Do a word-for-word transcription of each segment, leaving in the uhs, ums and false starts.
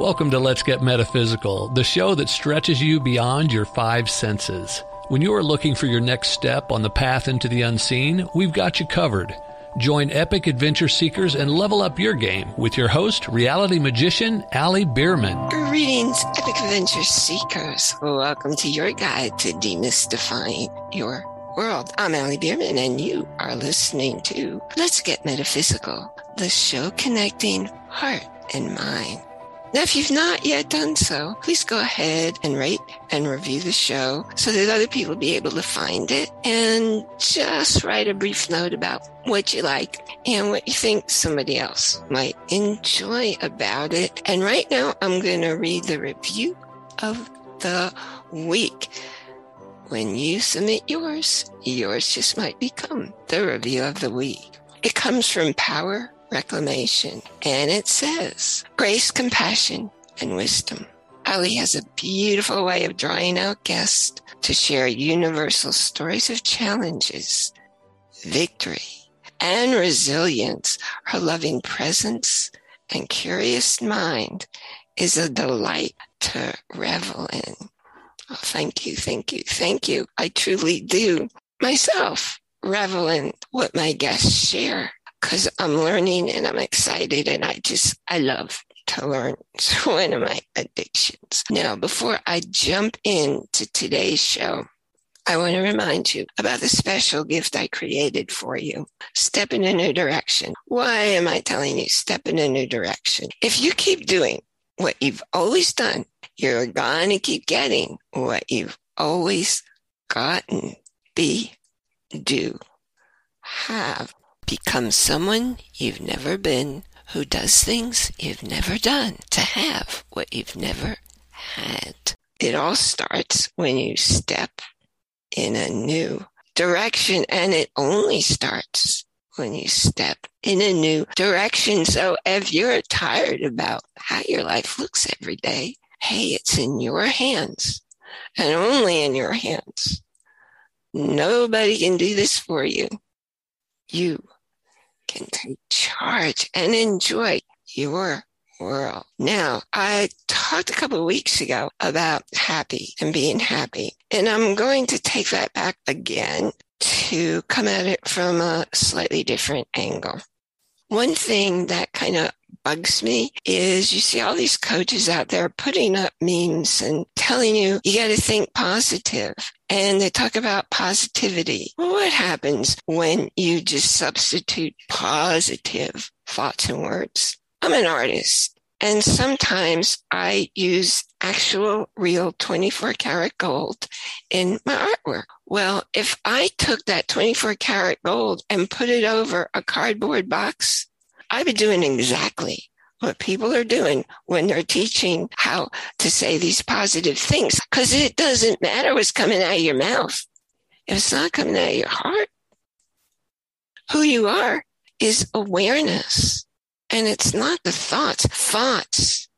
Welcome to Let's Get Metaphysical, the show that stretches you beyond your five senses. When you are looking for your next step on the path into the unseen, we've got you covered. Join Epic Adventure Seekers and level up your game with your host, reality magician, Allie Bierman. Greetings, Epic Adventure Seekers. Welcome to your guide to demystifying your world. I'm Allie Bierman, and you are listening to Let's Get Metaphysical, the show connecting heart and mind. Now, if you've not yet done so, please go ahead and rate and review the show so that other people will be able to find it. And just write a brief note about what you like and what you think somebody else might enjoy about it. And right now, I'm going to read the review of the week. When you submit yours, yours just might become the review of the week. It comes from Power Reclamation, and it says, grace, compassion, and wisdom. Allie has a beautiful way of drawing out guests to share universal stories of challenges, victory, and resilience. Her loving presence and curious mind is a delight to revel in. Oh, thank you, thank you, thank you. I truly do myself revel in what my guests share, because I'm learning and I'm excited and I just, I love to learn. It's one of my addictions. Now, before I jump into today's show, I want to remind you about the special gift I created for you. Step in a New Direction. Why am I telling you step in a new direction? If you keep doing what you've always done, you're going to keep getting what you've always gotten. Be, do, have. Become someone you've never been, who does things you've never done, to have what you've never had. It all starts when you step in a new direction, and it only starts when you step in a new direction. So if you're tired about how your life looks every day, hey, it's in your hands, and only in your hands. Nobody can do this for you. You can take charge and enjoy your world. Now, I talked a couple of weeks ago about happy and being happy, and I'm going to take that back again to come at it from a slightly different angle. One thing that kind of bugs me is you see all these coaches out there putting up memes and telling you, you got to think positive. And they talk about positivity. What happens when you just substitute positive thoughts and words? I'm an artist, and sometimes I use actual real twenty-four karat gold in my artwork. Well, if I took that twenty-four karat gold and put it over a cardboard box, I've been doing exactly what people are doing when they're teaching how to say these positive things, because it doesn't matter what's coming out of your mouth. If it's not coming out of your heart, who you are is awareness. And it's not the thoughts. Thoughts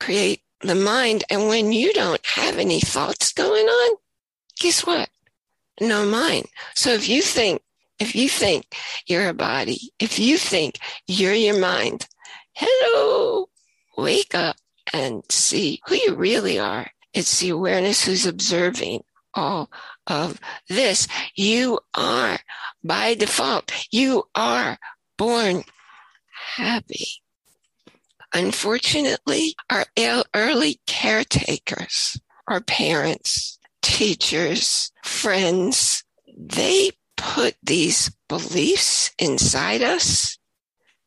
create the mind. And when you don't have any thoughts going on, guess what? No mind. So if you think, If you think you're a body, if you think you're your mind, hello, wake up and see who you really are. It's the awareness who's observing all of this. You are, by default, you are born happy. Unfortunately, our early caretakers, our parents, teachers, friends, they put these beliefs inside us.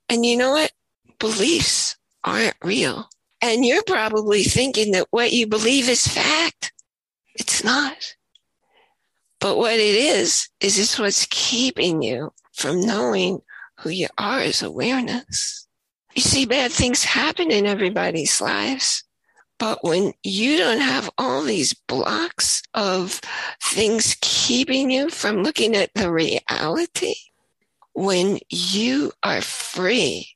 And you know what? Beliefs aren't real. And you're probably thinking that what you believe is fact. It's not. But what it is, is it's what's keeping you from knowing who you are as awareness. You see, bad things happen in everybody's lives. But when you don't have all these blocks of things keeping you from looking at the reality, when you are free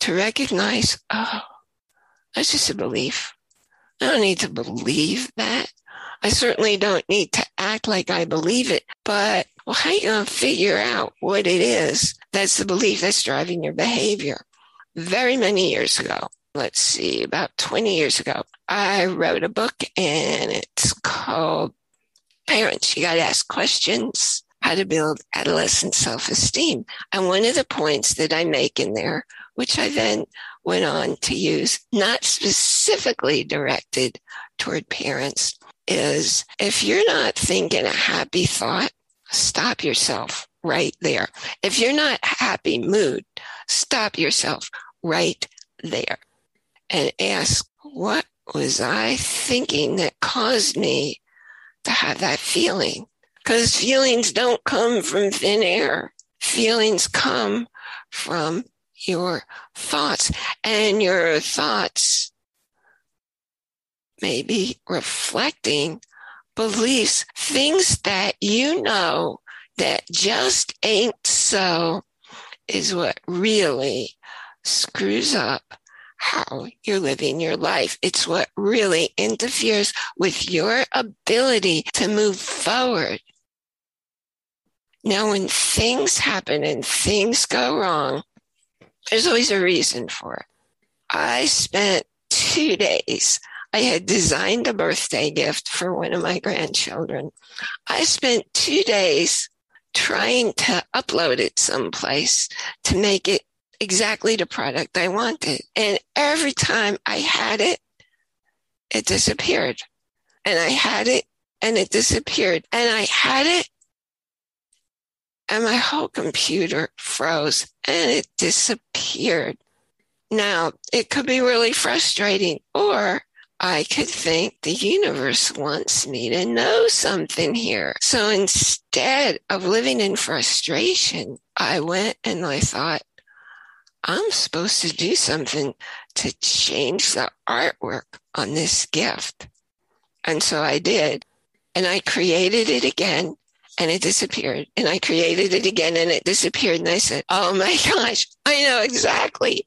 to recognize, oh, that's just a belief. I don't need to believe that. I certainly don't need to act like I believe it. But well, how are you going to figure out what it is that's the belief that's driving your behavior? Very many years ago, let's see, about twenty years ago, I wrote a book, and it's called Parents, You Gotta Ask Questions, How to Build Adolescent Self-Esteem. And one of the points that I make in there, which I then went on to use, not specifically directed toward parents, is if you're not thinking a happy thought, stop yourself right there. If you're not happy mood, stop yourself right there and ask, what was I thinking that caused me to have that feeling? Because feelings don't come from thin air. Feelings come from your thoughts, and your thoughts may be reflecting beliefs, things that you know that just ain't so is what really screws up how you're living your life. It's what really interferes with your ability to move forward. Now, when things happen and things go wrong, there's always a reason for it. I spent two days. I had designed a birthday gift for one of my grandchildren. I spent two days trying to upload it someplace to make it exactly the product I wanted. And every time I had it, it disappeared. And I had it, and it disappeared. And I had it, and my whole computer froze, and it disappeared. Now, it could be really frustrating, or I could think the universe wants me to know something here. So instead of living in frustration, I went and I thought, I'm supposed to do something to change the artwork on this gift. And so I did. And I created it again, and it disappeared. And I created it again, and it disappeared. And I said, oh my gosh, I know exactly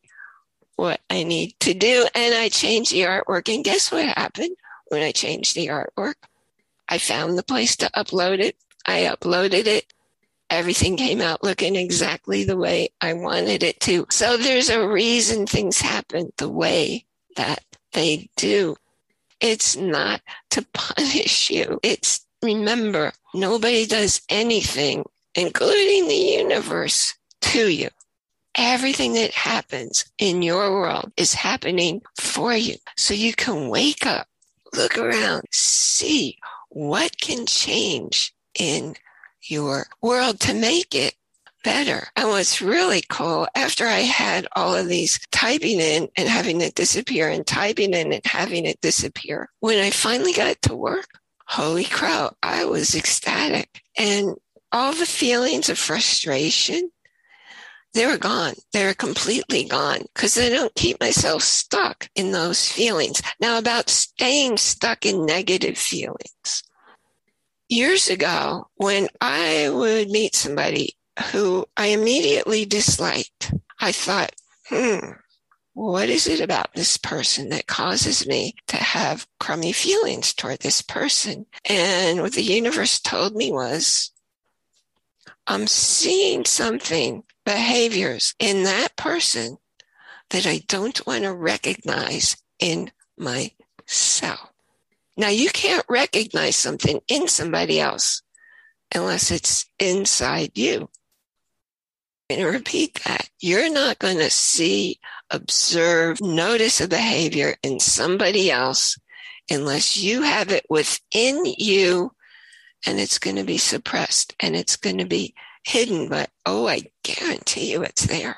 what I need to do. And I changed the artwork. And guess what happened when I changed the artwork? I found the place to upload it. I uploaded it. Everything came out looking exactly the way I wanted it to. So there's a reason things happen the way that they do. It's not to punish you. It's, remember, nobody does anything, including the universe, to you. Everything that happens in your world is happening for you. So you can wake up, look around, see what can change in your world to make it better. And what's really cool, after I had all of these typing in and having it disappear and typing in and having it disappear, when I finally got to work, holy crow, I was ecstatic. And all the feelings of frustration, they were gone. They were completely gone, because I don't keep myself stuck in those feelings. Now, about staying stuck in negative feelings. Years ago, when I would meet somebody who I immediately disliked, I thought, hmm, what is it about this person that causes me to have crummy feelings toward this person? And what the universe told me was, I'm seeing something, behaviors in that person that I don't want to recognize in myself. Now, you can't recognize something in somebody else unless it's inside you. I'm going to repeat that. You're not going to see, observe, notice a behavior in somebody else unless you have it within you, and it's going to be suppressed, and it's going to be hidden, but oh, I guarantee you it's there.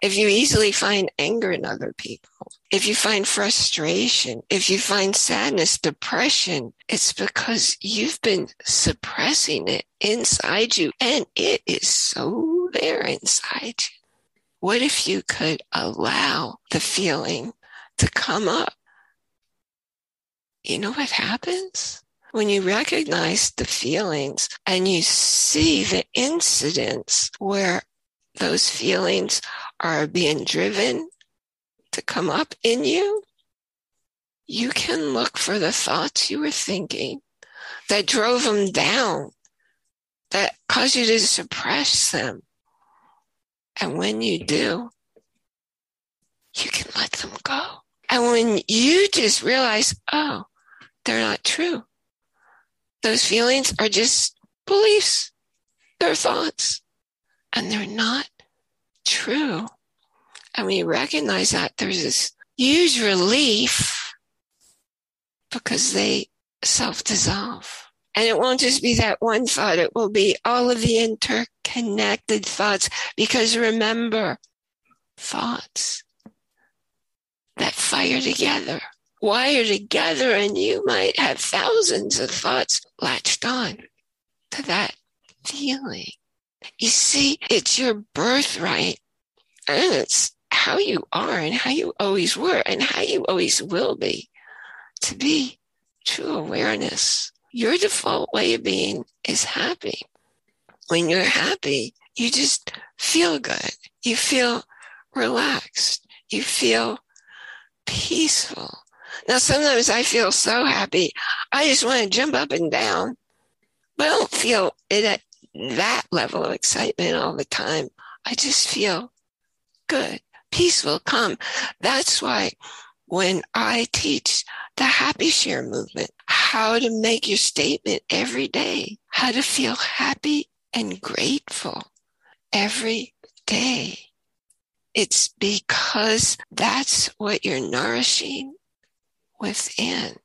If you easily find anger in other people, if you find frustration, if you find sadness, depression, it's because you've been suppressing it inside you, and it is so there inside you. What if you could allow the feeling to come up? You know what happens? When you recognize the feelings and you see the incidents where those feelings are being driven to come up in you, you can look for the thoughts you were thinking that drove them down, that caused you to suppress them. And when you do, you can let them go. And when you just realize, oh, they're not true. Those feelings are just beliefs. They're thoughts. And they're not true. And when you recognize that, there's this huge relief because they self-dissolve. And it won't just be that one thought. It will be all of the interconnected thoughts. Because remember, thoughts that fire together, wire together, and you might have thousands of thoughts latched on to that feeling. You see, it's your birthright, and it's how you are and how you always were and how you always will be to be true awareness. Your default way of being is happy. When you're happy, you just feel good. You feel relaxed. You feel peaceful. Now, sometimes I feel so happy, I just want to jump up and down. But I don't feel it at that level of excitement all the time. I just feel good, peaceful, calm. That's why when I teach the Happy Share movement, how to make your statement every day, how to feel happy and grateful every day. It's because that's what you're nourishing within.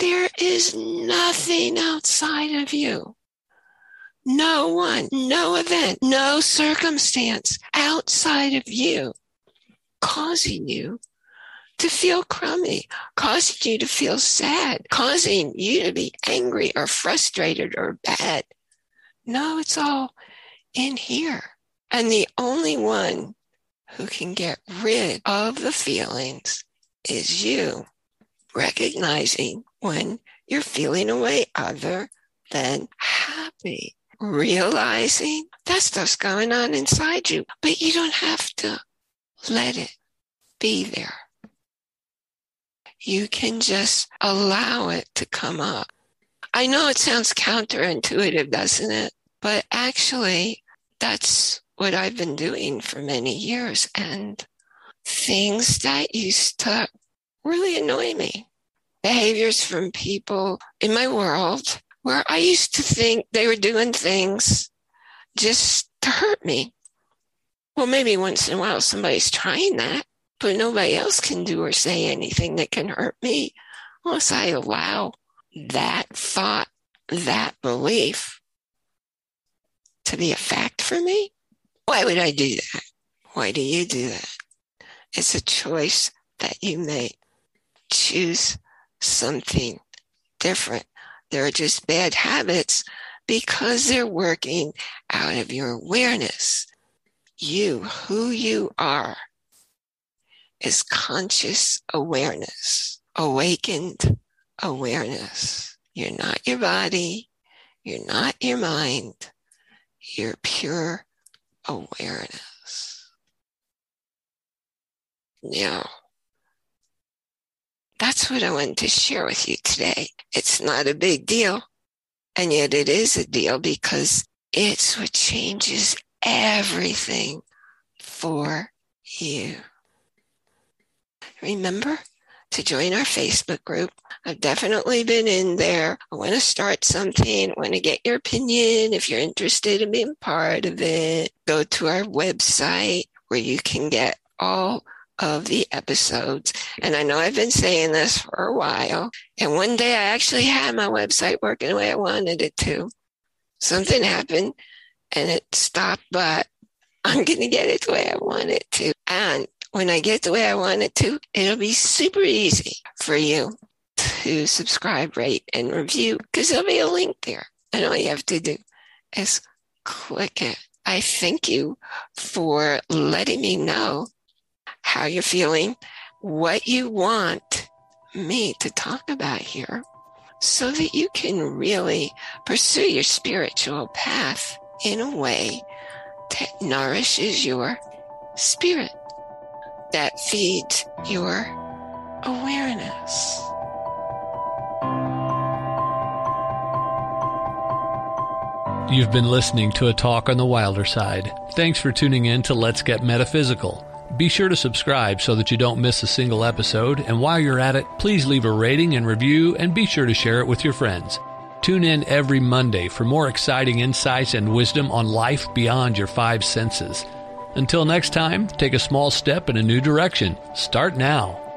There is nothing outside of you. No one, no event, no circumstance outside of you causing you to feel crummy, causing you to feel sad, causing you to be angry or frustrated or bad. No, it's all in here. And the only one who can get rid of the feelings is you, recognizing when you're feeling a way other than happy, realizing that stuff's going on inside you, but you don't have to let it be there. You can just allow it to come up. I know it sounds counterintuitive, doesn't it? But actually, that's what I've been doing for many years, and things that used to really annoy me. Behaviors from people in my world where I used to think they were doing things just to hurt me. Well, maybe once in a while somebody's trying that, but nobody else can do or say anything that can hurt me unless I allow that thought, that belief to be a fact for me. Why would I do that? Why do you do that? It's a choice that you make. Choose something different. There are just bad habits because they're working out of your awareness. You, who you are, is conscious awareness, awakened awareness. You're not your body. You're not your mind. You're pure awareness. Now, that's what I wanted to share with you today. It's not a big deal, and yet it is a deal because it's what changes everything for you. Remember to join our Facebook group. I've definitely been in there. I want to start something. I want to get your opinion. If you're interested in being part of it, go to our website where you can get all of the episodes. And I know I've been saying this for a while. And one day I actually had my website working the way I wanted it to. Something happened and it stopped, but I'm going to get it the way I want it to. And when I get the way I want it to, it'll be super easy for you to subscribe, rate, and review because there'll be a link there. And all you have to do is click it. I thank you for letting me know how you're feeling, what you want me to talk about here, so that you can really pursue your spiritual path in a way that nourishes your spirit, that feeds your awareness. You've been listening to a talk on the Wilder Side. Thanks for tuning in to Let's Get Metaphysical. Be sure to subscribe so that you don't miss a single episode, and while you're at it, please leave a rating and review, and be sure to share it with your friends. Tune in every Monday for more exciting insights and wisdom on life beyond your five senses. Until next time, take a small step in a new direction. Start now.